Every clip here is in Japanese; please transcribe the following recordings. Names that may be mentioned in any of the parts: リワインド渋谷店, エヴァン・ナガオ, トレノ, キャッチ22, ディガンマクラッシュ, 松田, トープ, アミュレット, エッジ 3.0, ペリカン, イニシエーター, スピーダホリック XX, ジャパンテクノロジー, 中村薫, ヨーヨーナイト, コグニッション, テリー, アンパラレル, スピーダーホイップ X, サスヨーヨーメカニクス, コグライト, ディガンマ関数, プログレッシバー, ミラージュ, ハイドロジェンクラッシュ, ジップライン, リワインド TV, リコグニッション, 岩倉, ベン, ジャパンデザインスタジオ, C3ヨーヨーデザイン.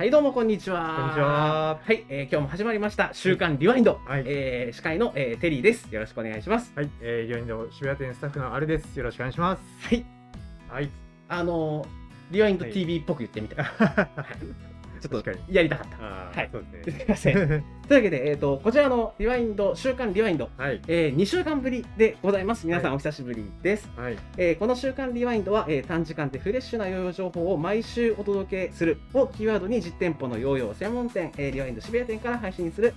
はいどうもこんにちは。こんにちは。はい、今日も始まりました週刊リワインド、はい、司会の、テリーです。よろしくお願いします。はい、リワインド渋谷店スタッフのあれです。よろしくお願いします。はい。はい。リワインド TV っぽく言ってみた。はい、ちょっとやりたかった。はい。すみません。というわけでこちらのリワインド週刊リワインド、はい、2週間ぶりでございます。皆さんお久しぶりです。はい。この週刊リワインドは、短時間でフレッシュなヨーヨー情報を毎週お届けするをキーワードに実店舗のヨーヨー専門店、リワインド渋谷店から配信する。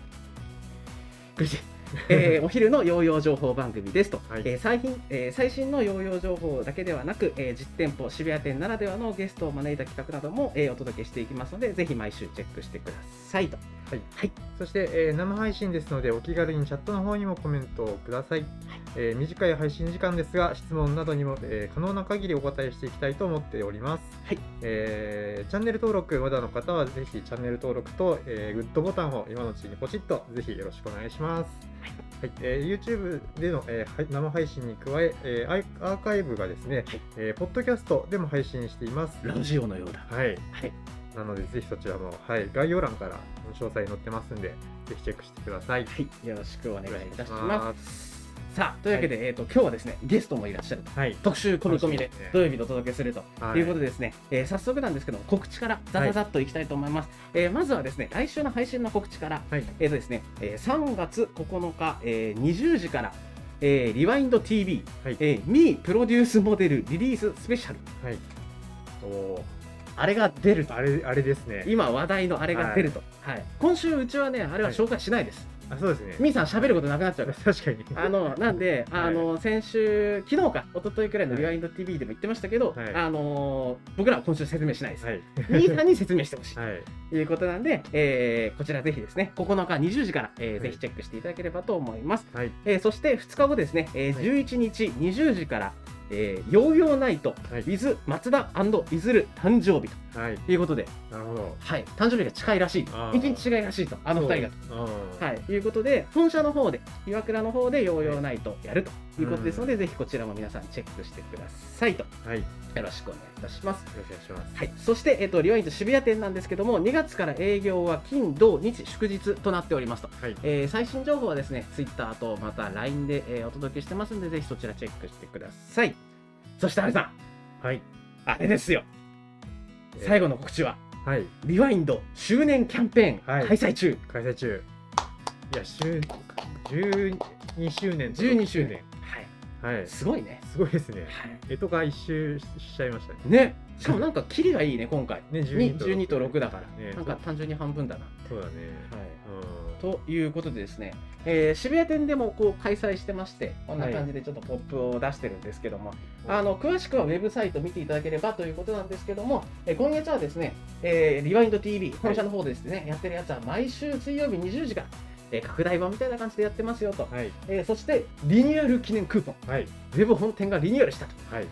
お昼のヨーヨー情報番組ですと、はい、最新のヨーヨー情報だけではなく、実店舗渋谷店ならではのゲストを招いた企画なども、お届けしていきますので、ぜひ毎週チェックしてくださいと。はい、はい、そして、生配信ですのでお気軽にチャットの方にもコメントをください。はい、短い配信時間ですが質問などにも、可能な限りお答えしていきたいと思っております。はい、チャンネル登録まだの方はぜひチャンネル登録と、グッドボタンを今のうちにポチッとぜひよろしくお願いします。はい、YouTube での、生配信に加え、アーカイブがですね、はい、ポッドキャストでも配信しています。ラジオのようだ。はい。はい、なので、ぜひそちらも、はい、概要欄から詳細載ってますんで、ぜひチェックしてください。はい、よろしくお願いいたします。さあというわけで、はい、今日はですねゲストもいらっしゃる、はい、特集込み込みで土曜日にお届けするということでですね、はい、早速なんですけど告知からざざざっといきたいと思います。はい、まずはですね来週の配信の告知から、はい、ですね、3月9日、20時から、リワインド TV、はい、ミープロデュースモデルリリーススペシャル、はい、あれが出ると、あれですね、今話題のあれが出ると、はいはい、今週うちはねあれは紹介しないです。はい、あ、そうですね。みーさん喋ることなくなっちゃうから。確かに。なんで、先週、昨日か、一昨日くらいのリワインド TV でも言ってましたけど、僕らは今週説明しないです。みーさんに説明してほしいということなんで、こちらぜひですね、9日20時から、ぜひチェックしていただければと思います。そして2日後ですね、11日20時から、ヨーヨーナイト with 松田&いずる誕生日ということで、はい、誕生日が近いらしい、1日違いらしいと、あの2人がということで、本社の方で、岩倉の方でヨーヨーナイトやるということですので、ぜひこちらも皆さんチェックしてくださいと、よろしくお願いいたします。そして、リワインド渋谷店なんですけども、2月から営業は金、土、日、祝日となっておりますと、最新情報はですね、Twitter とまた LINE でお届けしてますので、ぜひそちらチェックしてください。そしてあれさん、はい、あれですよ、最後の告知は、はい、リワインド周年キャンペーン開催中、開催中、いや、12周年、12周年、はい、はい、すごいね、すごいですね、絵とか一周しちゃいましたね、ね、しかもなんか、キリがいいね、今回、12と6だから、なんか単純に半分だな、そうだね。ということでですね、渋谷店でもこう開催してまして、こんな感じでちょっとポップを出してるんですけども、はい、詳しくはウェブサイト見ていただければということなんですけども、今月はですね、リワインド TV、本社の方でですね、はい、やってるやつは毎週水曜日20時から、拡大版みたいな感じでやってますよと、はい、そしてリニューアル記念クーポン、はい、ウェブ本店がリニューアルしたと、はい、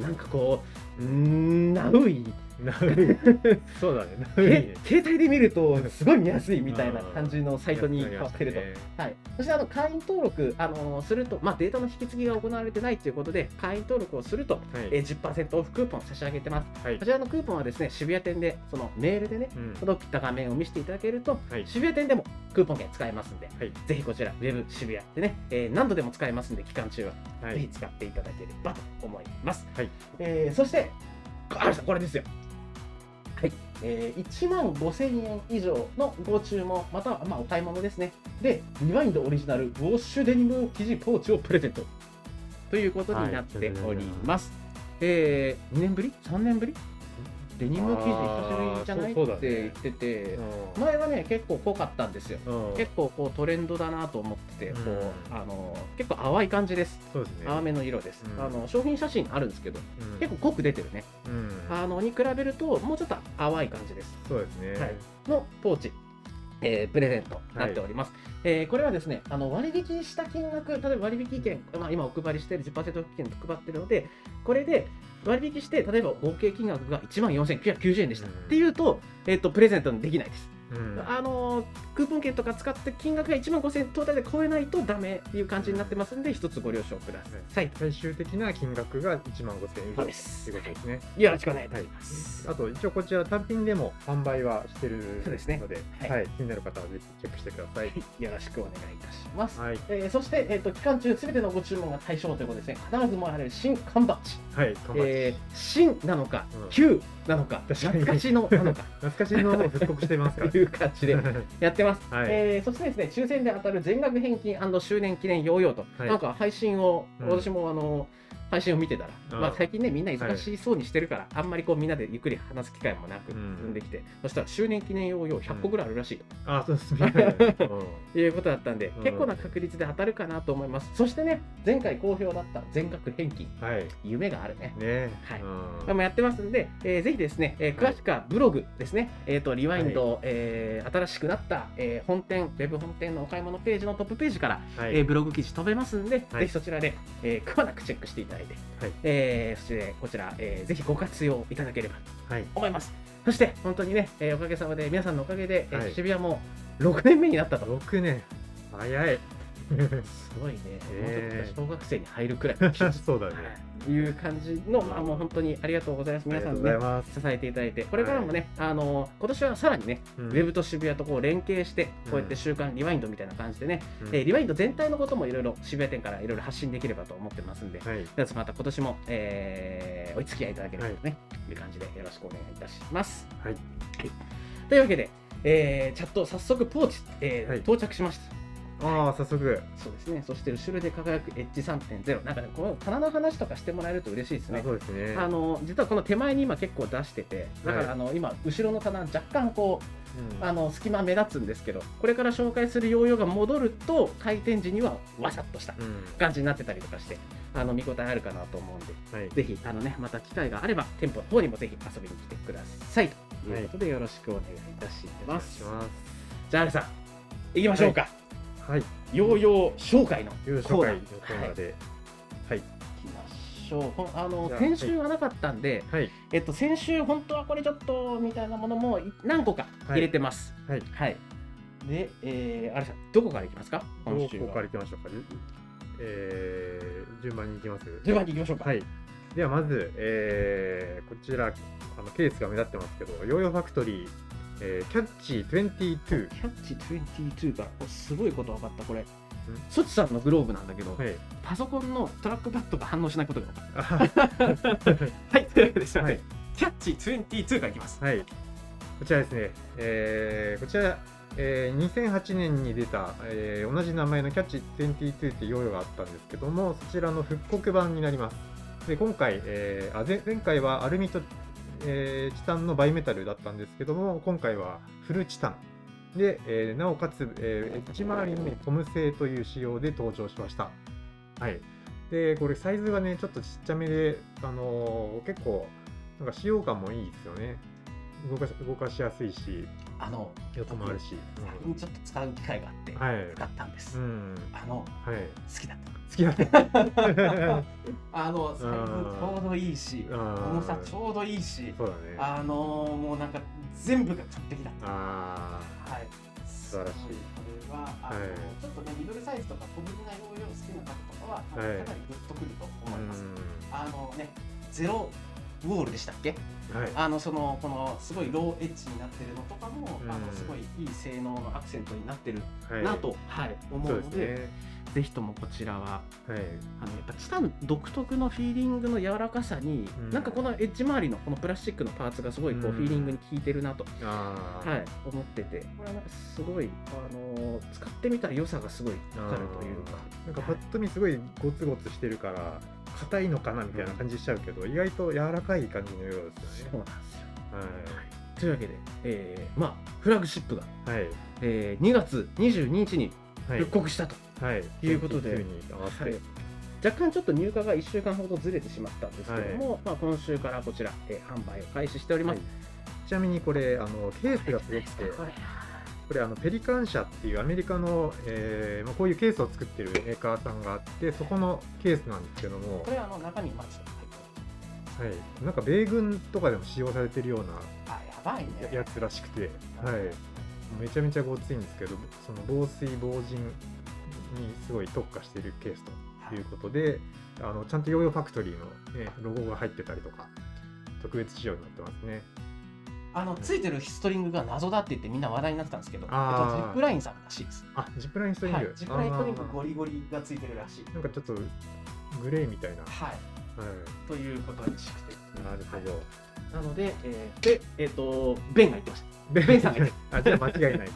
なんかこう、ナウイ。そうだね、携帯で見るとすごい見やすいみたいな感じのサイトに変わってると、はい、そして会員登録すると、データの引き継ぎが行われてないということで会員登録をすると 10% オフクーポン差し上げてます。こちらのクーポンはですね渋谷店でそのメールでね届いた画面を見せていただけると渋谷店でもクーポン券使えますんで、ぜひこちらウェブ渋谷でね何度でも使えますんで期間中はぜひ使っていただければと思います。そしてこれですよ、はい、1万5000円以上のご注文またはお買い物ですねでリワインドオリジナルウォッシュデニム生地ポーチをプレゼントということになっております。2年ぶり3年ぶりデニム生地久しぶりじゃないって言ってて、前はね結構濃かったんですよ。結構こうトレンドだなと思ってて、結構淡い感じです。淡めの色です。商品写真あるんですけど結構濃く出てるねに比べるともうちょっと淡い感じです。そうですねのポーチプレゼントになっております。これはですね割引した金額、例えば割引券今お配りしている 10% 券と配ってるのでこれで割引して例えば合計金額が1万4990円でしたっていうとプレゼントできないです。うん、クーポン券とか使って金額が1万5,000円トータルで超えないとダメっていう感じになってますんで、一つご了承ください。最終的な金額が1万5,000円以上ということですね。よろしくお願いいたします。あと一応こちら単品でも販売はしてるので、気になる方はぜひチェックしてください。よろしくお願いいたします。そして期間中すべてのご注文が対象ということですね。必ずもらえる新缶バッジ。新なのか旧なのか懐かしのなのか、懐かしのを復刻してますから。という感じでやってます。そしてですね、抽選で当たる全額返金&周年記念ヨーヨーと、なんか配信を、私も配信を見てたら、まあ最近ねみんな忙しそうにしてるから、あんまりこうみんなでゆっくり話す機会もなく進んできて、そしたら周年記念ヨーヨー100個ぐらいあるらしい。あ、そうですね。ということだったんで、結構な確率で当たるかなと思います。そしてね、前回好評だった全額返金、夢があるね。はい。もやってますんで、ぜひですね、詳しくはブログですね、リワインド新しくなった本店、ウェブ本店のお買い物ページのトップページからブログ記事飛べますんで、ぜひそちらでくまなくチェックしていただいて、そしてこちらぜひご活用いただければと思います。そして本当にね、おかげさまで、皆さんのおかげで渋谷も6年目になったと。6年、早い。すごいね、小学生に入るくらいそうだねいう感じの、もう本当にありがとうございます。皆さんね、支えていただいて、これからもね、今年はさらにね、ウェブと渋谷とこう連携して、こうやって週刊リワインドみたいな感じでね、リワインド全体のこともいろいろ渋谷店からいろいろ発信できればと思ってますんで、また今年もお付き合いいただければとね、いう感じでよろしくお願いいたします。というわけで、チャット早速ポーチ到着しました。早速そうですね。そして後ろで輝くエッジ 3.0、 なんかね、この棚の話とかしてもらえると嬉しいですね。そうですね。実はこの手前に今結構出してて、だから今後ろの棚若干こう、隙間目立つんですけど、これから紹介するヨーヨーが戻ると回転時にはわさっとした感じになってたりとかして、見応えあるかなと思うんで、ぜひね、また機会があれば店舗の方にもぜひ遊びに来てくださいということで、よろしくお願いいたします。じゃあアレさん行きましょうか。ヨーヨー紹介のコーナーでいきましょう。先週はなかったんで、先週本当はこれちょっとみたいなものも何個か入れてます。で、あれさんどこからいきますか？今週はどこからいきましょうか？順番にいきます。順番にいきましょうか。ではまず、こちらケースが目立ってますけど、ヨーヨーファクトリーキャッチ22。キャッチ22がすごいこと分かった。これソチさんのグローブなんだけど、パソコンのトラックパッドが反応しないことが分かった。はい、というわけでした。キャッチ22からいきます。こちらですね、こちら2008年に出た同じ名前のキャッチ22ってヨーヨーがあったんですけども、そちらの復刻版になります。で、今回、前回はアルミとチタンのバイメタルだったんですけども、今回はフルチタンで、なおかつ、エッジ周りにトム製という仕様で登場しました。でこれサイズがねちょっとちっちゃめで、結構なんか使用感もいいですよね。動かしやすいし、横もあるし、ちょっと使う機会があって使ったんです。好きだったサイズちょうどいいし、重さちょうどいいし、もうなんか全部が完璧だった。素晴らしい。これはちょっとね、ミドルサイズとか小ぶりなヨーヨー好きな方とかはかなりグッとくると思います。ゼロウォールでしたっけ？このすごいローエッジになってるのとかも、すごいいい性能のアクセントになってるなと思うので、ぜひともこちらは、やっぱチタン独特のフィーリングの柔らかさに、なんかこのエッジ周りのこのプラスチックのパーツがすごいこうフィーリングに効いてるなと思ってて、これはなんかすごい使ってみたら良さがすごいわかるというか、なんかパッと見すごいゴツゴツしてるから硬いのかなみたいな感じしちゃうけど、意外と柔らかい感じのようですよね。そうなんですよ。というわけで、まあフラグシップが2月22日に復刻したということで、若干ちょっと入荷が1週間ほどずれてしまったんですけども、まあ今週からこちら販売を開始しております。ちなみにこれケースがすごくて、これペリカン社っていうアメリカの、こういうケースを作ってるメーカーさんがあって、そこのケースなんですけども、これ中にマジで入ってます。なんか米軍とかでも使用されてるようなやつらしくて、めちゃめちゃごついんですけど、その防水防塵にすごい特化しているケースということで、はい、ちゃんとヨーヨーファクトリーの、ね、ロゴが入ってたりとか特別仕様になってますね。ついてるストリングが謎だって言ってみんな話題になってたんですけど、ジップラインさんらしいです。あ、ジップラインストリング、はい、ジップラインストリングゴリゴリがついてるらしい。なんかちょっとグレーみたいな、はい、ということらしくて、なるほど、はい、なので、ベンが言ってました。ベンさんが言ってました。じゃあ間違いない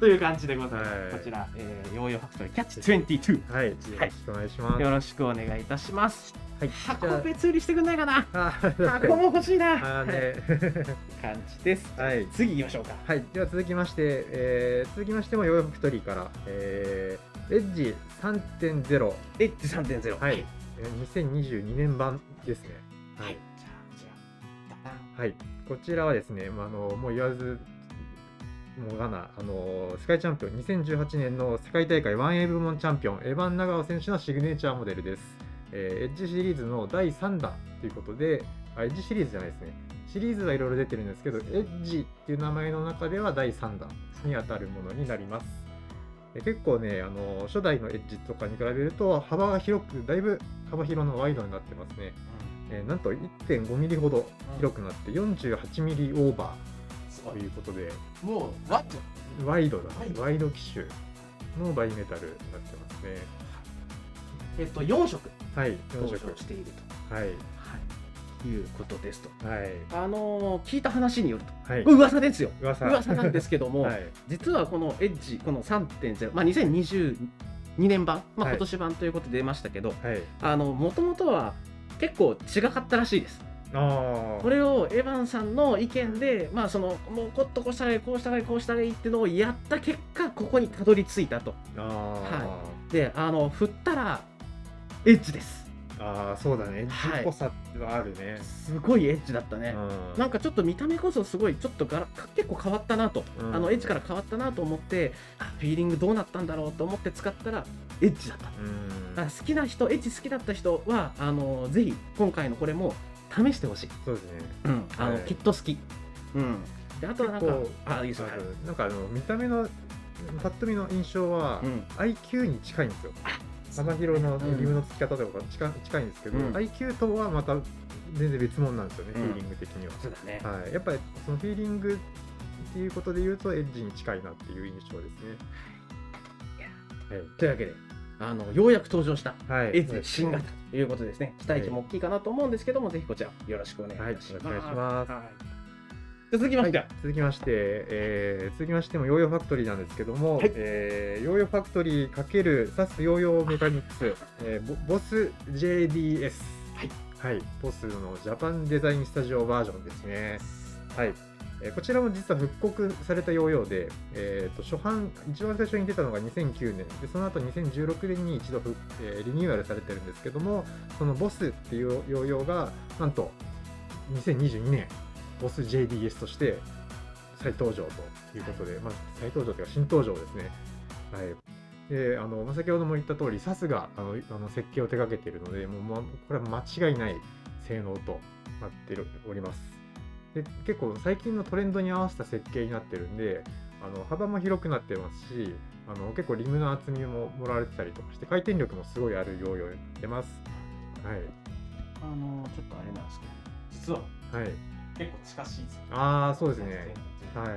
という感じでございます。こちら、ヨーヨーファクトリーキャッチ22、はい、よろしくお願いします。よろしくお願いいたします。箱別売りしてくんないかな。箱も欲しいな。感じです。次行きましょうか。はい、では続きまして、もヨーヨーファクトリーから、エッジ 3.0 エッジ 3.0、はい、2022年版ですね。はい、はい、こちらはですね、もう言わずもがな、世界チャンピオン、2018年の世界大会 1A 部門チャンピオン、エヴァン・ナガオ選手のシグネチャーモデルです。エッジシリーズの第3弾ということで、エッジシリーズじゃないですね、シリーズはいろいろ出てるんですけど、エッジっていう名前の中では第3弾に当たるものになります。結構ね、初代のエッジとかに比べると、幅が広く、だいぶ幅広のワイドになってますね。なんと 1.5 ミリほど広くなって48ミリオーバーということで、もうワイドだね、ワイド機種のバイメタルになってますね。4色登場していると、はい、いうことですと。聞いた話によると、噂ですよ、噂なんですけども、実はこのエッジ、この 3.0、2022年版、今年版ということで出ましたけど、もともとは結構違かったらしいです。これをエヴァンさんの意見で、そのもうこっとこうしたらいい、こうしたらいい、こうしたらいいっていうのをやった結果、ここにたどり着いたと。はい、で、振ったらエッジです。ああ、そうだね。エッジっぽさはあるね、はい。すごいエッジだったね。なんかちょっと見た目こそすごいちょっと結構変わったなと、エッジから変わったなと思って、フィーリングどうなったんだろうと思って使ったらエッジだった。だから好きな人、エッジ好きだった人はぜひ今回のこれも試してほしい。そうですね。うん、きっと好き。うん。で、あとはなんかいいですね。なんか見た目のパッと見の印象は IQ に近いんですよ。幅広のリムの付き方とか近いんですけど、IQ とはまた全然別物なんですよね、フィーリング的には。そうだね。はい。やっぱりそのフィーリングっていうことで言うとエッジに近いなっていう印象ですね。はい。というわけで。ようやく登場したエッジ新型ということですね。期待値も大きいかなと思うんですけども、ぜひこちらよろしくお願いします。続きましてもヨーヨーファクトリーなんですけども、ヨーヨーファクトリー×サスヨーヨーメカニクスボス JDS、 はい、ボスのジャパンデザインスタジオバージョンですね。はい、こちらも実は復刻されたヨーヨーで、初版、一番最初に出たのが2009年で、その後2016年に一度リニューアルされてるんですけども、そのボスっていうヨーヨーがなんと2022年ボス JDS として再登場ということで、再登場というか新登場ですね。はい、で先ほども言った通り、SASが設計を手掛けているので、もうこれは間違いない性能となっております。で、結構最近のトレンドに合わせた設計になってるんで、幅も広くなってますし、結構リムの厚みももらわれてたりとかして、回転力もすごいあるヨーヨーになってます。はい。ちょっとあれなんですけど、実は、はい、結構近しいですね。ああ、そうですね。はい。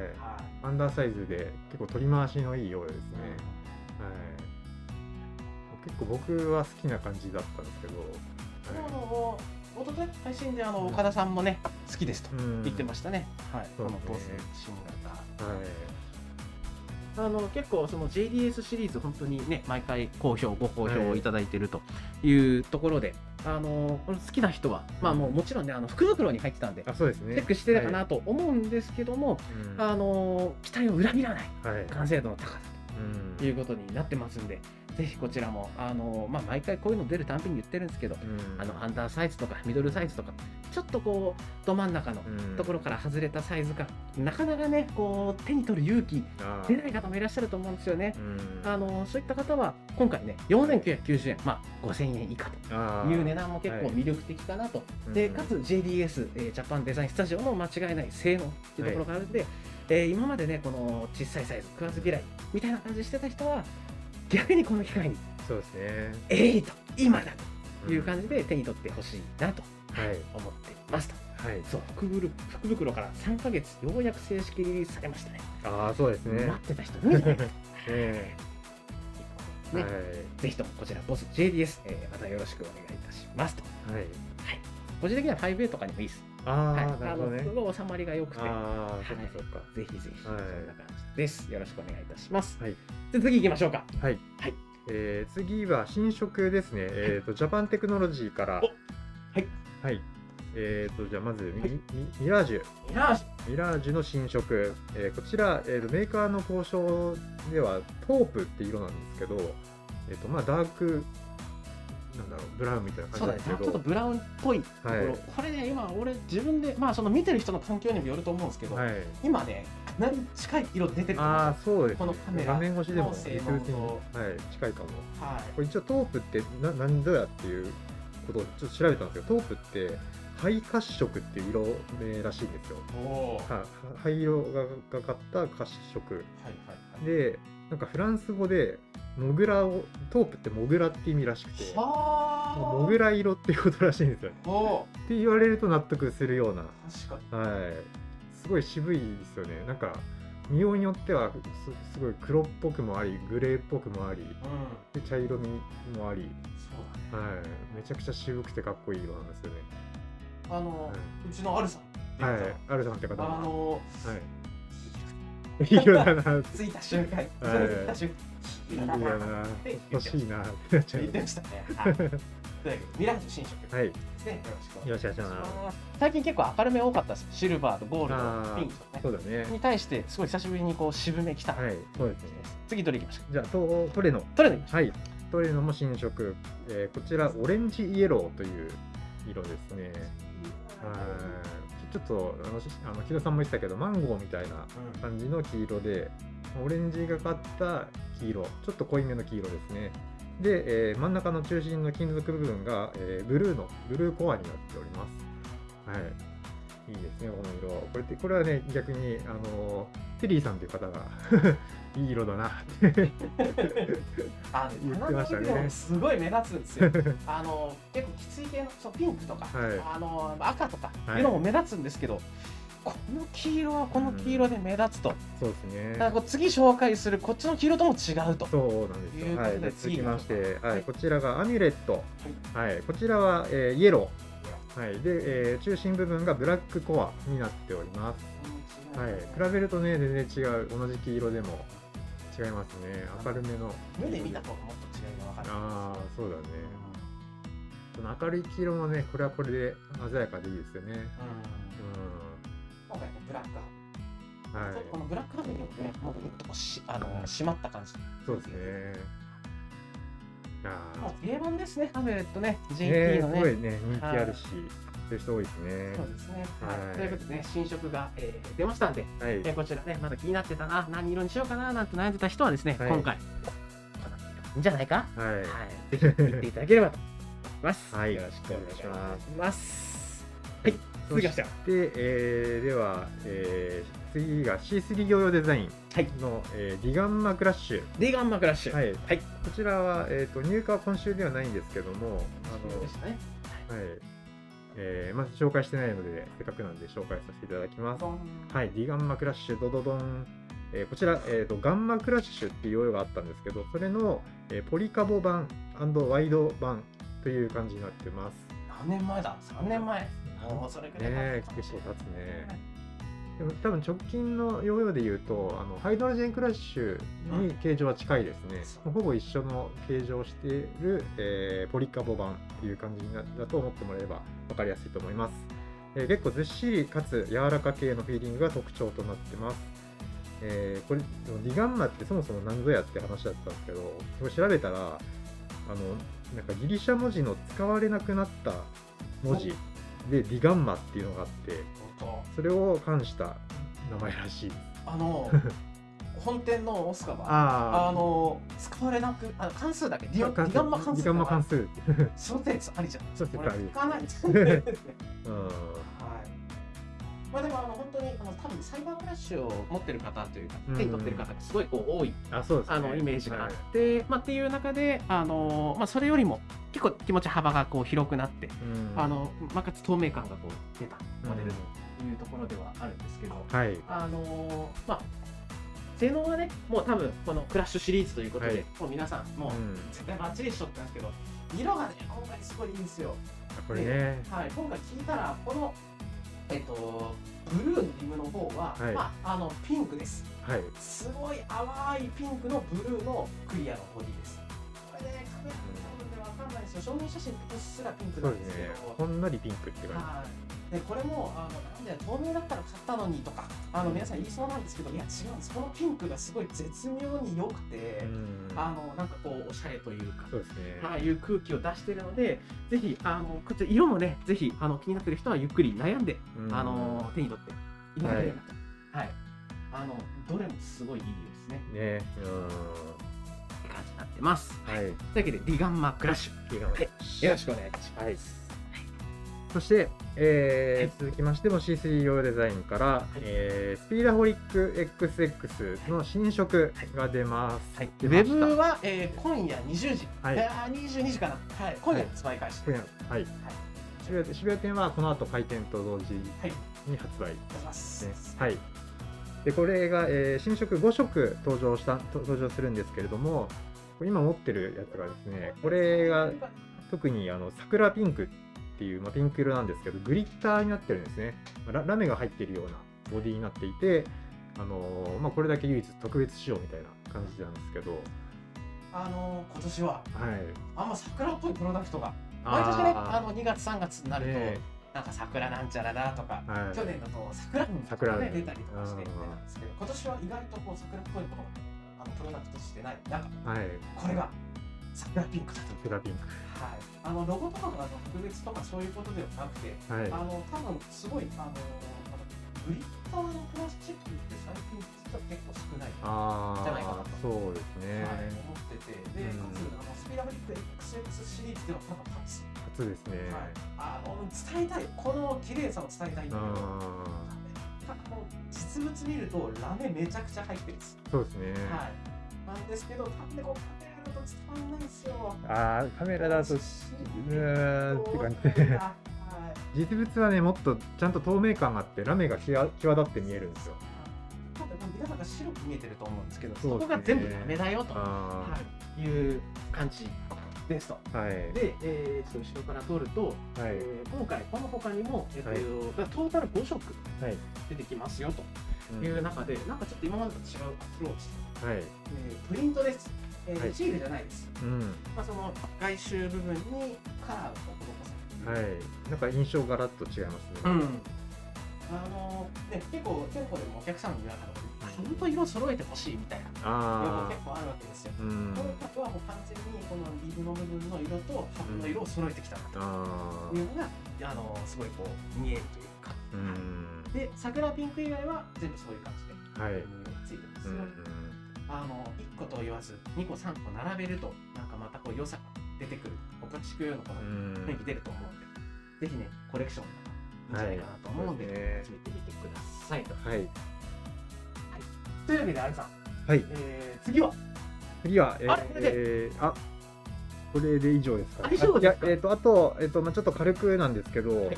アンダーサイズで結構取り回しのいいヨーヨーですね。はい。結構僕は好きな感じだったんですけど。はい、配信で岡田さんもね、好きですと言ってましたね。はい、このボス新型。結構その JDS シリーズ、本当にね、毎回好評、ご好評をいただいているというところで、好きな人は、もちろんね、福袋に入ってたんで、チェックしてたかなと思うんですけども、期待を裏切らない完成度の高さということになってますんで。ぜひこちらも毎回こういうの出るたんびに言ってるんですけど、アンダーサイズとかミドルサイズとか、ちょっとこうど真ん中のところから外れたサイズ感、なかなかねこう手に取る勇気出ない方もいらっしゃると思うんですよね。そういった方は今回ね、4990円、5000円以下という値段も結構魅力的かなと。でかつ JDS ジャパンデザインスタジオの間違いない性能っていうところがあるんで、今までねこの小さいサイズ食わず嫌いみたいな感じしてた人は逆にこの機会にそうですねえいと今だという感じで手に取ってほしいなと思っていますと。はい、そう福袋から3ヶ月ようやく正式リリースされましたね。ああそうですね。待ってた人いるんじゃないかと。ね、はい、ぜひともこちらボス JDS、またよろしくお願いいたしますと。はい、はい、個人的には 5A とかにもいいです。すごい収まりが良くて、ぜひぜひそんな感じです。よろしくお願いいたします。はい、で次行きましょうか。はい、はい、次は新色ですね。ジャパンテクノロジーから。はいはい、じゃあまずミラージュ。ミラージュの新色、こちら、メーカーの交渉ではトープって色なんですけど、まあダークなんだろうブラウンみたいな感じですけど、ちょっとブラウンっぽいところ、はい、これね今俺自分でまあその見てる人の環境にもよると思うんですけど、はい、今ねかなり近い色出てる。ああそうですね、このカメラ画面越しでもリズム的に、はい、近いかも、はい、これ一応トープって何ぞやっていうことをちょっと調べたんですけど、トープって灰褐色っていう色名らしいんですよ。灰色がかった褐色で、なんかフランス語でモグラをトープってモグラって意味らしくて、モグラ色っていうことらしいんですよね。って言われると納得するような。確かに、はい、すごい渋いですよね。なんか見ようによってはすごい黒っぽくもあり、グレーっぽくもあり、うん、で茶色みもあり、そうだね、はい、めちゃくちゃ渋くてかっこいい色なんですよね。うちのアルさんっていう方、はい、アルさんって方、はい、いい色だな、ついた瞬間、いい色だな、欲しいなってなっちゃいましたね。ミラージュ新色、はい、よろしくお願いします。最近結構明るめ多かったです。シルバーとゴールド、ピンクとね。そうだね。に対してすごい久しぶりにこう渋めきた。はい、そうですね。次どれいきましょう。じゃあトレノ。トレノ。はい。トレノも新色。こちらオレンジイエローという色ですね。ちょっと木戸さんも言ってたけどマンゴーみたいな感じの黄色で、オレンジがかった黄色、ちょっと濃いめの黄色ですね。で、真ん中の中心の金属部分が、ブルーコアになっております。はい、いいですね、この色。これはね、逆に、テリーさんという方がいい色だなって言ってましたね。すごい目立つんですよ。結構きつい系のピンクとか、赤とかいうのも目立つんですけど、この黄色はこの黄色で目立つと。そうですね。だから次紹介するこっちの黄色とも違うと。そうなんですよ。はい。続きまして、はい、こちらがアミュレット。はい。こちらはイエロー。はい。で、中心部分がブラックコアになっております。はい。比べるとね、全然違う。同じ黄色でも違いますね。明るめの。目で見たともっと違いが分かる。ああ、そうだね。この明るい黄色もね、これはこれで鮮やかでいいですよね。うん。今回ブラックハート、このブラックハートにもね、もうぐっと締まった感じ。そうですね。もう定番ですね、アミュレットね、JT のね。すごいね、人気あるし、そういう人多いですね。そうですね。ということでね、新色が出ましたんで、こちらね、まだ気になってたな、何色にしようかななんて悩んでた人はですね、今回、いいんじゃないか、ぜひ行っていただければと思います。よろしくお願いします。はい。そして、では、次が C3 ヨーヨーデザインの、ディガンマクラッシュ。ディガンマクラッシュ。はい。はい、こちらは、入荷は今週ではないんですけども、まず紹介してないので、せっかくなんで紹介させていただきます。はい、ディガンマクラッシュ、ドドドン。こちら、ガンマクラッシュっていうヨーヨーがあったんですけど、それの、ポリカボ版&ワイド版という感じになってます。何年前だ ?3 年前。もうそれぐらい結構経つね。でも多分直近のヨーヨーでいうとハイドロジェンクラッシュに形状は近いですね、うん、ほぼ一緒の形状をしている、ポリカボ版っていう感じだと思ってもらえれば分かりやすいと思います。結構ずっしりかつ柔らか系のフィーリングが特徴となってます。これディガンマってそもそも何ぞやって話だったんですけど、それ調べたらなんかギリシャ文字の使われなくなった文字でディガンマっていうのがあって、それを冠した名前らしい。本店のオスカは使われなく関数だけディガンマ関数。ディガンマ関数。その点ありじゃん。その点あり。使わない。まあでも本当に多分サイバーフラッシュを持ってる方というか手に取ってる方がすごいこう多いイメージがあって、まあっていう中でそれよりも結構気持ち幅がこう広くなってかつ透明感がこう出たモデルというところではあるんですけど、性能はね、もう多分このクラッシュシリーズということで、はい、もう皆さんもう絶対バッチリしとってますけど、色がね今回すごいいいんですよ。これね、はい、今回聞いたらこのブルーのリムの方は、はい、ピンクです。はい、すごい淡いピンクのブルーのクリアのボディです。これねカメラでわかんないですよ。証明写真うっすらピンクなんですけど、ほんのりピンクって感じ。はいでこれもなんで透明だったら買ったのにとか皆さん言いそうなんですけど、いや違うんです。このピンクがすごい絶妙に良くてなんかこうおしゃれというかそうですね、はい、いう空気を出しているので、ぜひこっち色もねぜひ気になってる人はゆっくり悩んで手に取っていただければと、はい、はい、どれもすごいいいですね。ねって感じになってます。はい、というわけでリガンマクラッシュ、はい、よろしくお願いします。はい、そして、続きましても C3 ヨーヨーデザインから、はい、スピーダホリック XX の新色が出ます。はい、ウェブは、今夜20時、はい、22時かな、はい、今夜発売開始。渋谷店はこの後開店と同時に発売ですね。はいはい、でこれが、新色5色登場するんですけれども、今持ってるやつがですね、これが特に桜ピンクっていうピンク色なんですけど、グリッターになってるんですね。ラメが入っているようなボディになっていて、これだけ唯一特別仕様みたいな感じなんですけど、今年は、はい、あんま桜っぽいプロダクトが毎年ね2月3月になると、なんか桜なんちゃらだとか、はい、去年だと桜が、ね、出たりとかしてみたいなんですけど、今年は意外とこう桜っぽいものがプロダクトしてない中、はい、これが桜ピンクだと。桜ピンク、はい、ロゴとかが特別とかそういうことではなくて、はい、多分すごいグリッターのプラスチックって最近実は結構少ないじゃないかなと思ってて、でかつスピラブリック XX シリーズでは多分初ですね。はい、伝えたいこの綺麗さを伝えたいんだけど、実物見るとラメめちゃくちゃ入ってるんです。そうですね、はい、なんですけど、なんでこうカメラだとって感じで実物はねもっとちゃんと透明感があってラメが際立って見えるんですよ。ただ皆さんが白く見えてると思うんですけど、そこが全部ラメだよという感じですと。で後ろから撮ると今回この他にもトータル5色出てきますよという中で、なんかちょっと今までと違うアプローチ、プリントです。シールじゃないです。その外周部分にカラーを施されて、なんか印象がガラッと違いますね。結構店舗でもお客さんの言われたので、本当色揃えてほしいみたいな要望結構あるわけですよ。この方はもう完全にこのリブの部分の色とハブの色を揃えてきたなというのがすごいこう見えるというか。で桜ピンク以外は全部そういう感じでついてますよ。1個と言わず2個3個並べるとなんかまたこう良さが出てくる、お菓子食うようなこの雰囲気出ると思うんで、ぜひねコレクションがいいんじゃないかなと思うんで始めてみてくださいと。はい、というわけでアルさん、はい、次はこれで以上ですかね。あとちょっと軽くなんですけど、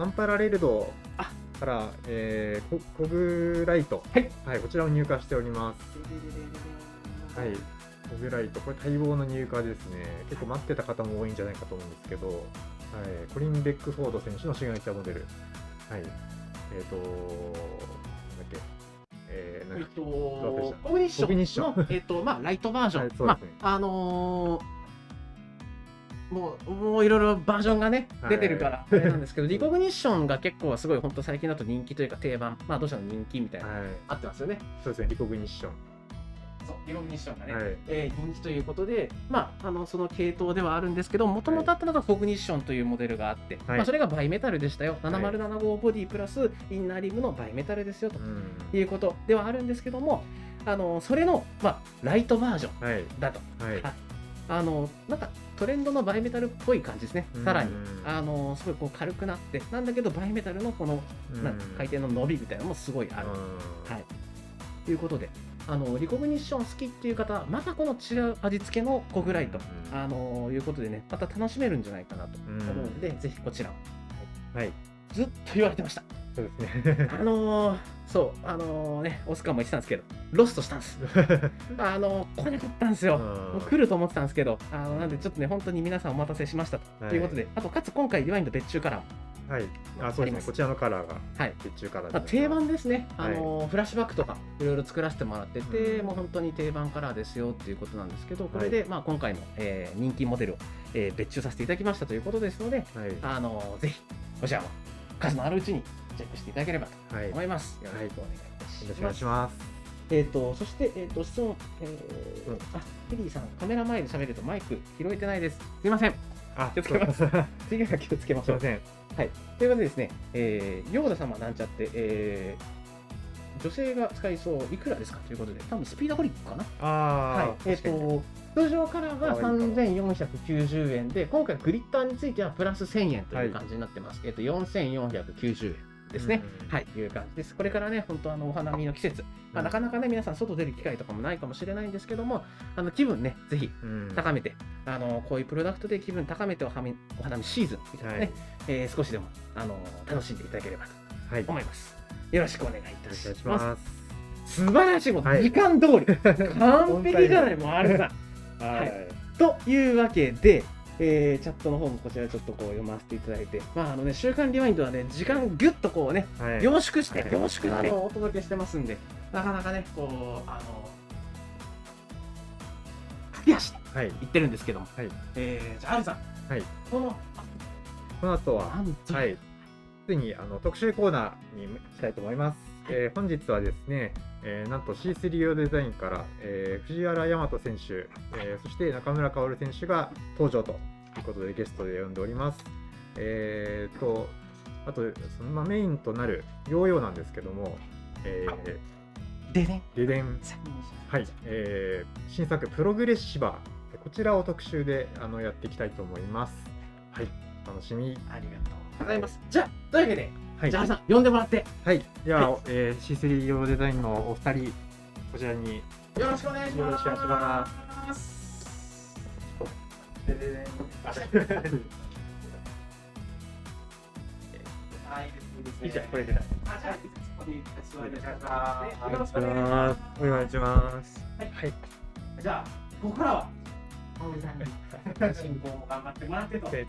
アンパラレルドからコグライト、はい、こちらを入荷しております。はい、コグライト、これ待望の入荷ですね。結構待ってた方も多いんじゃないかと思うんですけど、はい、コリン・ベックフォード選手のシグネチャーモデル。はい、なんだっけ、コグニッションのライトバージョン。そうですね。もういろいろバージョンがね出てるからあれなんですけど、リコグニッションが結構すごい本当最近だと人気というか定番、どうしたの人気みたいなあってますよね。そうですね、リコグニッション、そうリコグニッションがね人気ということで、その系統ではあるんですけど、もともとあったのがコグニッションというモデルがあって、それがバイメタルでしたよ。7075ボディプラスインナーリムのバイメタルですよということではあるんですけども、それのライトバージョンだと。なんかトレンドのバイメタルっぽい感じですね。さらにすごいこう軽くなって、なんだけどバイメタルのこの回転の伸びみたいなのもすごいある。はい、ということでリコグニッション好きっていう方はまたこの違う味付けのコグライということでね、また楽しめるんじゃないかなと思うので、ぜひこちらを。はい、ずっと言われてました。そうですね。そうね、オスカーも言ってたんですけど、ロストしたんです。来なかったんですよ。もう来ると思ってたんですけど、なんでちょっとね、本当に皆さんお待たせしましたということで、あとかつ今回リワインド別注カラー。はい、そうですね、こちらのカラーが別注カラーです。定番ですね。フラッシュバックとかいろいろ作らせてもらってて、もう本当に定番カラーですよっていうことなんですけど、これでまあ今回も人気モデルを別注させていただきましたということですので、ぜひこちらも数のあるうちにチェックしていただければと思います。よろしくお願いいたします。そして質問、テリーさん、カメラ前で喋るとマイク拾えてないです。すいません。気をつけます。次は気をつけましょう。はい、ということでですね、ヨーダ様なんちゃって、女性が使いそういくらですかということで、多分スピードホリックかな。はい、通常カラーが3490円で、今回グリッターについてはプラス1000円という感じになってます。4490円ですね。はい、いう感じです。これからね、本当お花見の季節、なかなかね、皆さん外出る機会とかもないかもしれないんですけども、気分ね、ぜひ高めて、こういうプロダクトで気分高めてお花見シーズンみたいなね。少しでも楽しんでいただければと思います。よろしくお願いいたします。素晴らしい、もう時間通り完璧じゃないもうあれだ。というわけで、チャットの方もこちらちょっとこう読ませていただいて、週刊リワインドはね、時間をぎゅっとこうね、凝縮してお届けしてますんで、なかなかねこう駆け足で言ってるんですけども、じゃあアルさん、この後は、はい、ついに特集コーナーにしたいと思います。本日はですね、なんと C3 ヨーヨーデザインから、藤原大和選手、そして中村薫選手が登場ということでゲストで呼んでおります。あとそのメインとなるヨーヨーなんですけども、ででん、はい、新作プログレッシバー、こちらを特集でやっていきたいと思います。はい、楽しみ。ありがとう。じゃあというわけで、じゃあさん呼んでもらって、はい、では C3 ヨーヨーデザインのお二人、こちらによろしくお願いします。いいじゃん、これで。よろしくお願いします。はい、じゃあここからは進行も頑張ってもらってと。という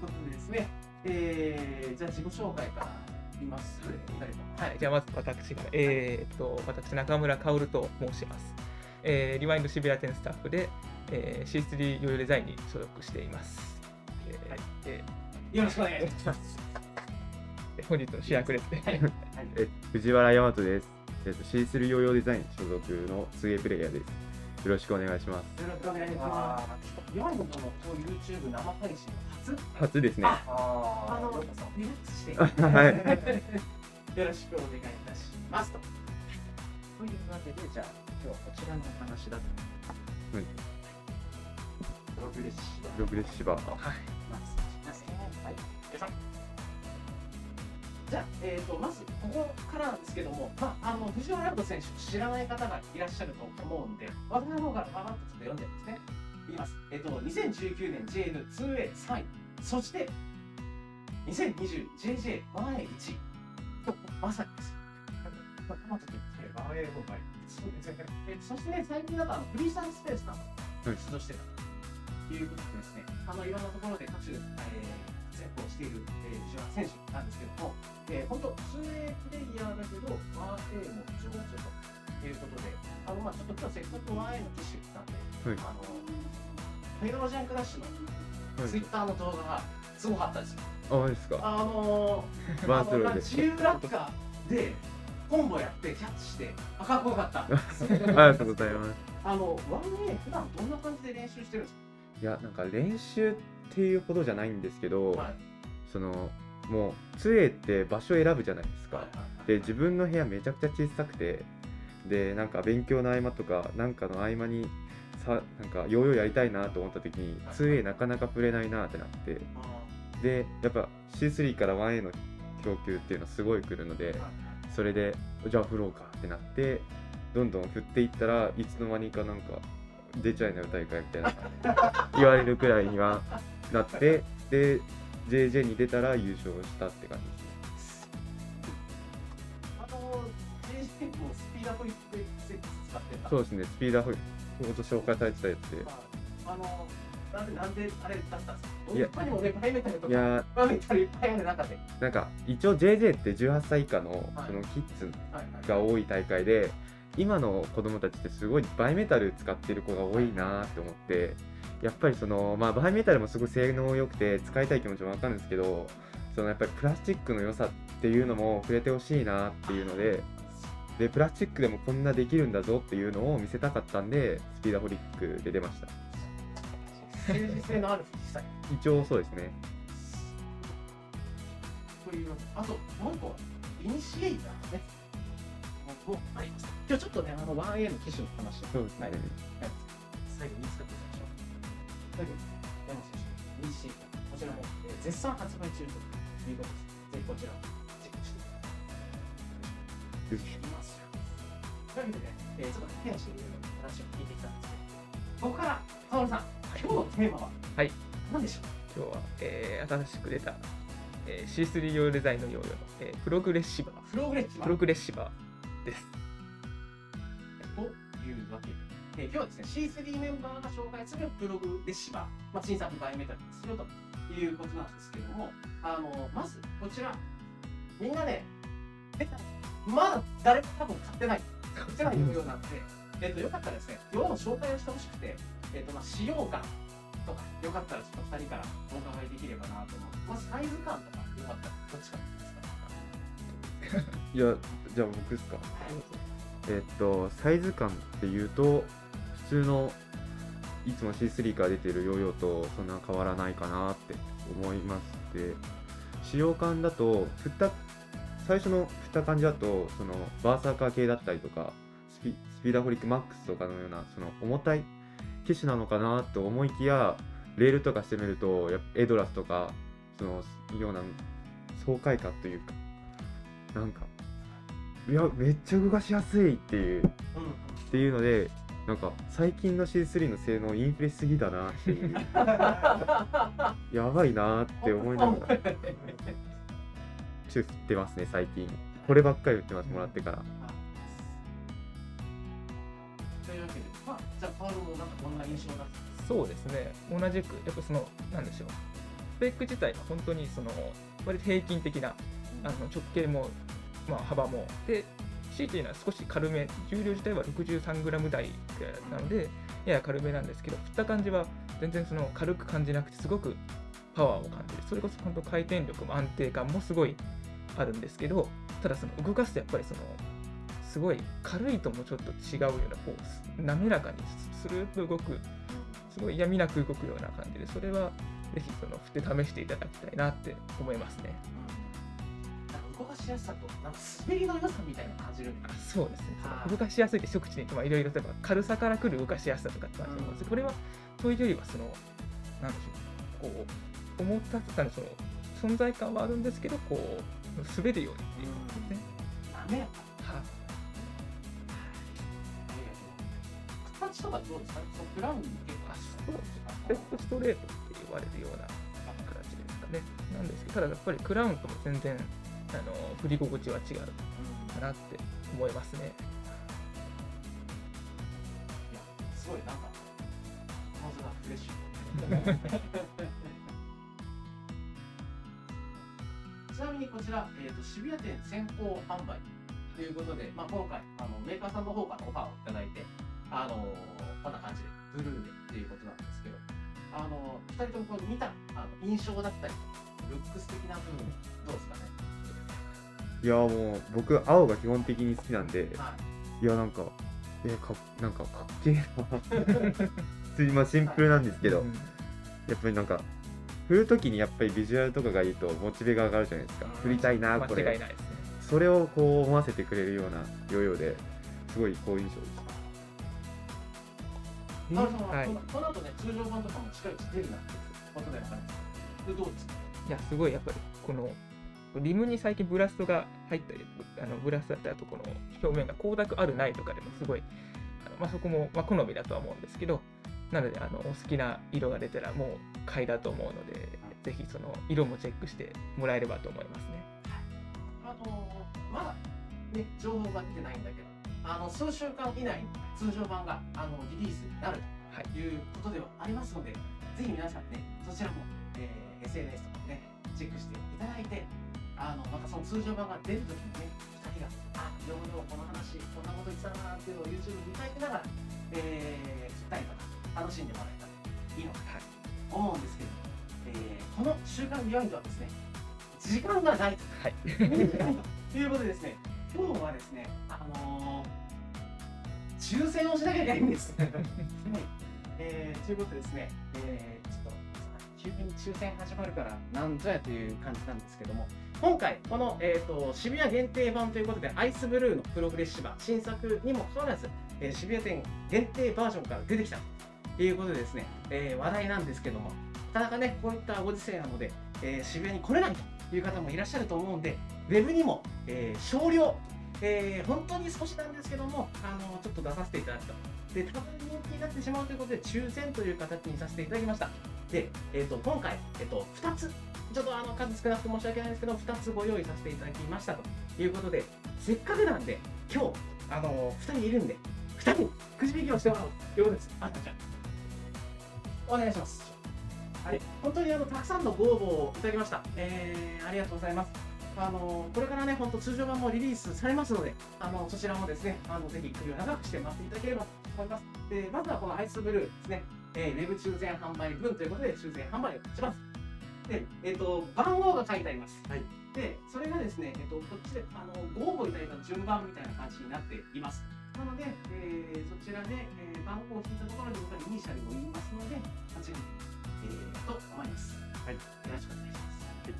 ことですね。じゃあ自己紹介から言います。はい、じゃあまず私が、私中村薫と申します。リワインド渋谷店スタッフで、C3 ヨーヨーデザインに所属しています。よろしくお願いします。本日の主役ですね。藤原大和です。C3 ヨーヨーデザイン所属の水泳プレイヤーです。よろしくお願いします。よろしくお願いします。リワインドの YouTube 生配信初ですね。リラックスして。はい。よろしくお願いいたします。というわけで、じゃあ今日はこちらのお話だと。うん。プログレッシバー。はい。じゃあ、まずここからなんですけども、藤原大和選手、知らない方がいらっしゃると思うんで、私の方からパパッとちょっと読んでですね、言います。2019年 JN2A3位、そして2020 JJ1A1 位。まさにです。そしてね、最近だとフリースタイルスペースなどに出場してたということでですね、いろんなところで各種、活躍をしている藤原選手なんですけども、本当、2A プレイヤーだけど、1A も上手ということで、ちょっと今日せっかく 1A の機種なんで、フェロージャンクラッシュのツイッターの動画がすごかったですよ。あ、ですか。自由落下でコンボやってキャッチして、かっこよかった。ありがとうございます。1A、普段どんな感じで練習してるんですか？いや、なんか練習っていうほどじゃないんですけど、もう 2A って場所選ぶじゃないですか。で、自分の部屋めちゃくちゃ小さくて、で、なんか勉強の合間とかなんかの合間になんかヨーヨーやりたいなと思った時に 2A なかなか触れないなってなって、でやっぱ C3 から 1A の供給っていうのはすごい来るので、それでじゃあ振ろうかってなって、どんどん振っていったらいつの間にかなんか出ちゃいな歌い会みたいな言われるくらいにはなって、で JJ に出たら優勝したって感じですね。JJ もスピーダーホイップ X 使ってた。そうですね、スピーダーホイップほんと紹介されてたやつで、なんであれだったんですか？いや、他にもね、バイメタルとかバイメタルいっぱいある中で、なんか一応 JJ って18歳以下のそのキッズが多い大会で、今の子供たちってすごいバイメタル使ってる子が多いなって思って、やっぱりその、まあ、バイメタルもすごい性能良くて使いたい気持ちも分かるんですけど、そのやっぱりプラスチックの良さっていうのも触れてほしいなっていうので、でプラスチックでもこんなできるんだぞっていうのを見せたかったんで、スピーダホリックで出ました。性能ある実際。一応そうですね。あともう一個イニシエーターね。今日ちょっとね、1A の機種の話を、最後に使っていきましょう。というわけで、山下選手、こちらも絶賛発売中ということです。ぜひこちらをチェックしていただきます。というわけでね、ちょっと手足でいろいろ話を聞いてきたんですけど、ここから、タオルさん、今日のテーマは何でしょう？今日は、新しく出た、C3 ヨーヨーデザインのヨーヨーの、プログレッシバー。プログレッシバー。ですというわけで、今日はですね C3 メンバーが紹介するプログレッシバー、新作バイメタルですよということなんですけれども、まずこちらみんなね、まだ誰も多分買ってないようなので、よかったらですね、今日の紹介をしてほしくて、使用感とかよかったらちょっと2人からお伺いできればなと思います。サイズ感とかよかったらどっちかですか？いや、じゃあ僕ですか。サイズ感っていうと普通のいつも C3 から出てるヨーヨーとそんな変わらないかなって思います。で使用感だと最初の振った感じだとそのバーサーカー系だったりとかスピーダホリックマックスとかのようなその重たい機種なのかなと思いきや、レールとかしてみるとやっぱエドラスとかそのような爽快感というか、なんかいやめっちゃ動かしやすいっていうので、なんか最近の C3 の性能インフレしすぎだなっていうやばいなって思いながらチュー振ってますね。最近こればっかり売ってます、もらってから。というわけで、じゃあパウロもなんかこんな印象が。そうですね、同じくやっぱそのなんでしょう、スペック自体は本当にその割と平均的な、直径も幅もで C というのは少し軽め、重量自体は 63g 台なのでやや軽めなんですけど、振った感じは全然その軽く感じなくてすごくパワーを感じる。それこそ本当回転力も安定感もすごいあるんですけど、ただその動かすとやっぱりそのすごい軽いともちょっと違うようなこう滑らかにスルーッと動く、すごい闇なく動くような感じで、それはぜひその振って試していただきたいなって思いますね。動かしやすさとなんか滑りの良さみたいな感じるんです。そうですね、動かしやすいって一口にいろいろと軽さからくる動かしやすさとかって感じます。これはというよりはそのなんでしょう、こう重たさのその存在感はあるんですけど、こう滑るようにっていう感じですね。ダメやった。はい。形とかどうですか？ブラウンに結構そうですね。ストレートって言われるような形ですかね。なんですけど、ただやっぱりクラウンとも全然。振り心地は違うかなって思いますね。いや、すごいなんかまずはフレッシュ。ちなみにこちら、渋谷店先行販売ということで、今回メーカーさんの方からオファーをいただいて、こんな感じでブルーでっていうことなんですけど、2人ともこう見た印象だったりルックス的な部分どうですかね？いやもう僕青が基本的に好きなんで、いやなんかなんかかっけえなすいません、シンプルなんですけど、やっぱりなんか振る時にやっぱりビジュアルとかがいいとモチベが上がるじゃないですか。振りたいなこれ、間違いないですね。それをこう思わせてくれるようなヨーヨーですごい好印象でした。なるほど。この後ね、通常版とかも近いうち出るなってことだよね。で、どうですか？いや、すごい、やっぱり、この、リムに最近ブラストが入ったり、ブラストだったらとこの表面が光沢あるないとかでもすごい、そこも、好みだとは思うんですけど、なので、お好きな色が出たらもう買いだと思うので、ぜひその色もチェックしてもらえればと思いますね。まだね、情報が出てないんだけど、数週間以内に通常版がリリースになるということではありますので、ぜひ皆さんね、そちらも、SNS とかね、チェックしていただいて、またその通常版が出るときにね、2人がヨーヨーこの話、こんなこと言ってたなーっていうのを YouTube に書いてながら、振ったりとか、楽しんでもらえたらいいのかと思うんですけど、この週刊ビヨインドはですね、時間がないと、はい、ということでですね、今日はですね、抽選をしなきゃいけないんです。ということでですね、ちょっと急に抽選始まるからなんぞやという感じなんですけども、今回この、渋谷限定版ということでアイスブルーのプログレッシブ版新作にもかかわらず、渋谷店限定バージョンから出てきたということでですね、話題なんですけども、なかなかねこういったご時世なので、渋谷に来れないという方もいらっしゃると思うんで、ウェブにも、少量、本当に少しなんですけども、ちょっと出させていただくと。で、多分人気になってしまうということで、抽選という形にさせていただきました。で、今回、2つ、ちょっと数少なくて申し訳ないんですけど、2つご用意させていただきましたということで、せっかくなんで、今日、2人いるんで、2人、くじ引きをしてもらおうということです。あ、じゃあ、お願いします。はい、本当にたくさんのご応募をいただきました。ありがとうございます。これからね、本当通常版もリリースされますので、そちらもですね、ぜひ首を長くして待っていただければと思います。で、まずはこのアイスブルーですね、ウェブ抽選販売分ということで、抽選販売をします。で、番号が書いてあります。はい、で、それがですね、こっちでご応募いただいた順番みたいな感じになっています。なので、そちらで、番号を引いたところで、僕はイニシャルを言いますので、間違いと思います。はい、よろしくお願いします。はい、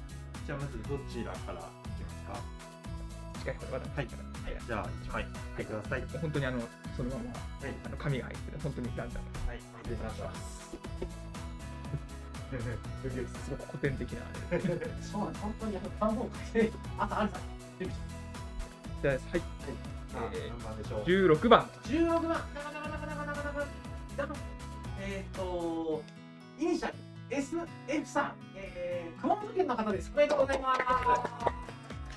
じゃあまずどちらからいきますか。はい、じゃあ一枚はいください。本当にそのまま紙が入ってる本当にランダム。はい、失礼します。すごく古典的な。そうなんです。本当に番号書いてあるさ。じゃあはい。何番でしょう。16番。16番。イニシャル SF さん、熊本県の方です。おめでとうございます。で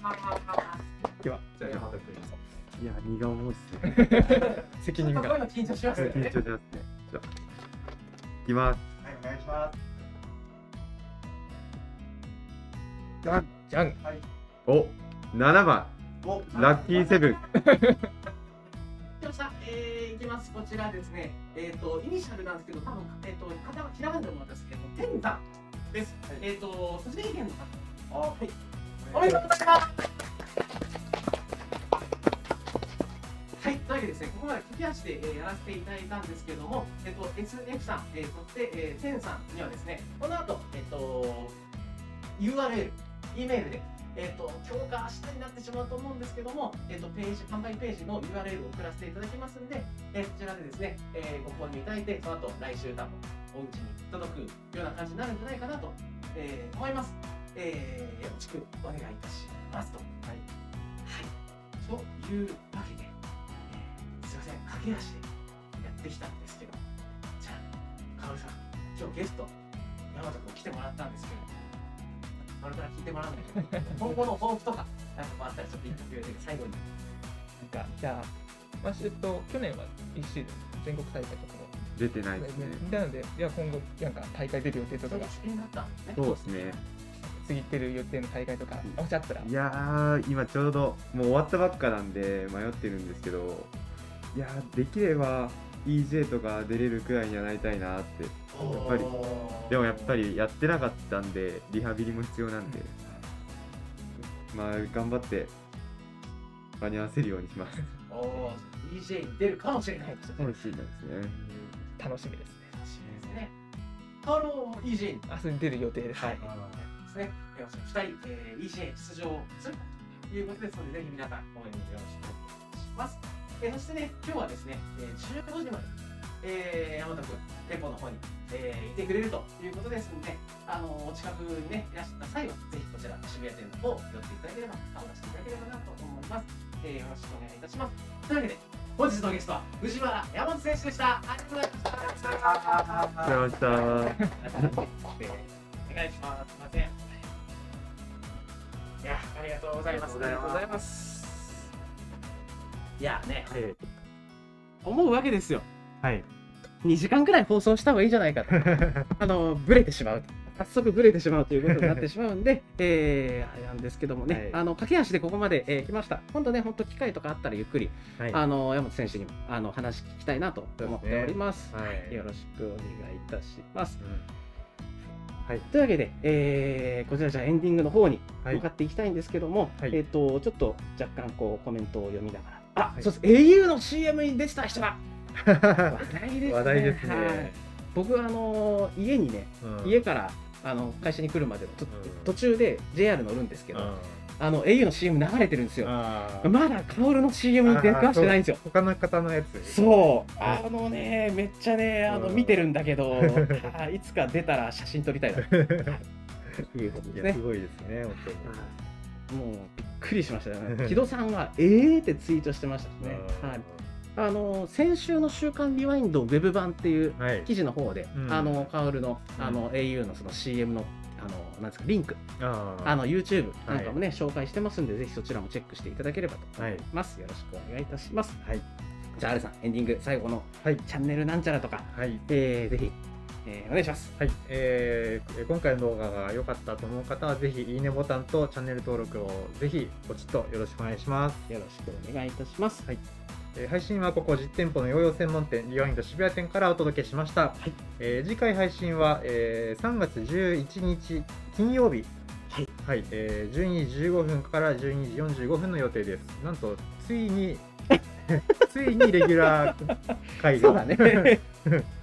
は、じゃあ山田君。いや、荷が重いですね。責任が。緊張しますね。緊張しますね。じゃあ、行きます。はい、お願いします。じゃんじゃん。はい。お、7番。お、ラッキーセブン。いきます。こちらですね、イニシャルなんですけど、多分方はひらがなでもですけど、天山です。栃木県の方。はい。おめでとうございます。はい、というわけでですね、ここまで駆け足でやらせていただいたんですけども、SF さん、そして天山にはですね、この後、URL、E メールで。強化明日になってしまうと思うんですけども、ページ販売ページの URL を送らせていただきますので、そちらでですね、ご購入いただいて、その後来週多分お家に届くような感じになるんじゃないかなと、思います、よろしくお願いいたしますと。はい、はい、というわけで、すいません、駆け足でやってきたんですけど、じゃあかおりさん、今日ゲスト山田君来てもらったんですけど、これから聞いてもらうんだけど、今後の抱負とか、なんかもあったら、ちょっとインタビューで最後に。なんか、じゃあ、去年は1シーズン、全国大会とかも出てないですね。なので、いや、今後、なんか大会出る予定とかが。そうですね。過ぎてる予定の大会とか、おっしゃったら。いや、今ちょうど、もう終わったばっかなんで、迷ってるんですけど。いや、できれば、EJ とか出れるくらいにはなりたいなって。やっぱりでもやっぱりやってなかったんでリハビリも必要なんで、まあ頑張って間に合わせるようにします。EJ に出るかもしれないですね。楽しみですね。楽しみですね。楽しみですね。EJ に明日に出る予定です。はい。ですね。2人 EJ 出場するということですので、ぜひ皆さん応援よろしくお願いします。そしてね、今日はですね、15時まで。大和くん店舗の方に、いてくれるということですので、お近くにねいらっしゃった際はぜひこちら渋谷店の方を寄っていただければ、顔出していただければなと思います。よろしくお願いいたします。というわけで本日のゲストは藤原大和選手でした。ありがとうございました。お願いします。すいません。いや、ありがとうございます。ありがとうございます。いやね、思うわけですよ。はい、2時間くらい放送した方がいいんじゃないかとブレてしまう、早速ブレてしまうということになってしまうんであれなんですけどもね、はい、駆け足でここまで、来ました。今度ね、本当機会とかあったらゆっくり、はい、大和選手にも話聞きたいなと思っております。はい、よろしくお願いいたします。はい、というわけで、こちらじゃあエンディングの方に向かっていきたいんですけども、はい、ちょっと若干こうコメントを読みながら、あ、そうです、au の CM に出てた人が話題ですね。僕は家にね、家から会社に来るまでの途中で JR 乗るんですけど、au の CM 流れてるんですよ。まだ薫の CM に出くわしてないんですよ。他の方のやつ。そうね、めっちゃね見てるんだけど、いつか出たら写真撮りたいな。いうことですね。すごいですね、本当に。もうびっくりしましたね。木戸さんがってツイートしてましたね。はい。先週の「週刊リワインドウェブ版」っていう記事の方で、カオルの au の CM のなんですかリンク、YouTube なんかもね紹介してますんで、ぜひそちらもチェックしていただければと思います。よろしくお願いいたします。じゃあ、アレさん、エンディング、最後のチャンネルなんちゃらとか、ぜひお願いします。はい、今回の動画が良かったと思う方は、ぜひいいねボタンとチャンネル登録をぜひポチッとよろしくお願いします。よろしくお願いいたします。配信はここ実店舗のヨーヨー専門店リワインド渋谷店からお届けしました。はい、次回配信は、3月11日金曜日、はい、12時15分から12時45分の予定です。なんとついにレギュラー会がそうだね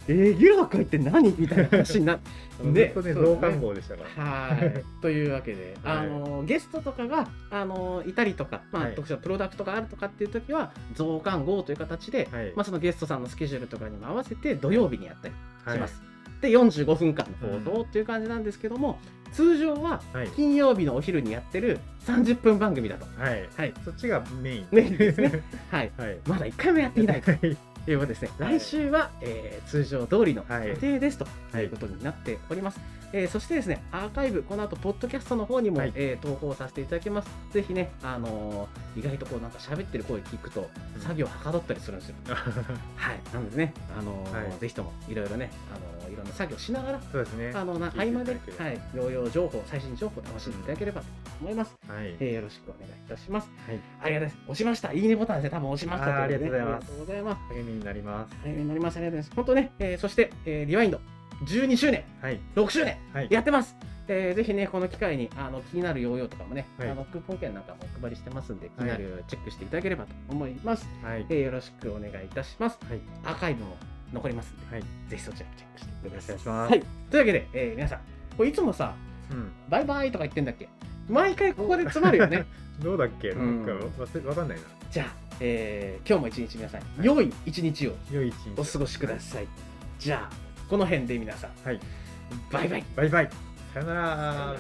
レギュラー会って何みたいな話になってね、増刊号でしたから。はい。というわけで、ゲストとかがいたりとか、まあ特殊なプロダクトがあるとかっていう時は増刊号という形で、まあそのゲストさんのスケジュールとかにも合わせて土曜日にやったりします。で、45分間の放送っていう感じなんですけども、通常は金曜日のお昼にやってる30分番組だと。はい。はい。そっちがメイン。メインですね。はい。まだ1回もやっていない。いうことですね。来週は、通常通りの予定ですということになっております。そしてですね、アーカイブ、この後ポッドキャストの方にも、投稿させていただきます。ぜひね、意外とこうなんか喋ってる声聞くと作業はかどったりするんですよ。はい、なんですね。ぜひともいろいろね、いろんな作業しながら、そうですね。合間で、はい、療養情報、最新情報楽しんでいただければと思います。はい、よろしくお願いいたします。はい、ありがとうございます。押しました。いいねボタンですね。多分押しましたということで。ありがとうございます。励みになります。励みになります。ありがとうございます。本当ね、そしてリワインド。12周年、6周年やってます。ぜひね、この機会に気になるヨーヨーとかもね、クーポン券なんかもお配りしてますんで、気になるヨーヨーチェックしていただければと思います。よろしくお願いいたします。アーカイブも残りますんで、ぜひそちらチェックしてください。お願いします。というわけで、皆さん、これいつもさ、バイバイとか言ってんだっけ？毎回ここで詰まるよね。どうだっけ？なんかわかんないな。じゃあ、今日も一日皆さん、良い一日をお過ごしください。じゃあ、この辺で皆さん、はい、バイバイ。バイバイ。さよなら。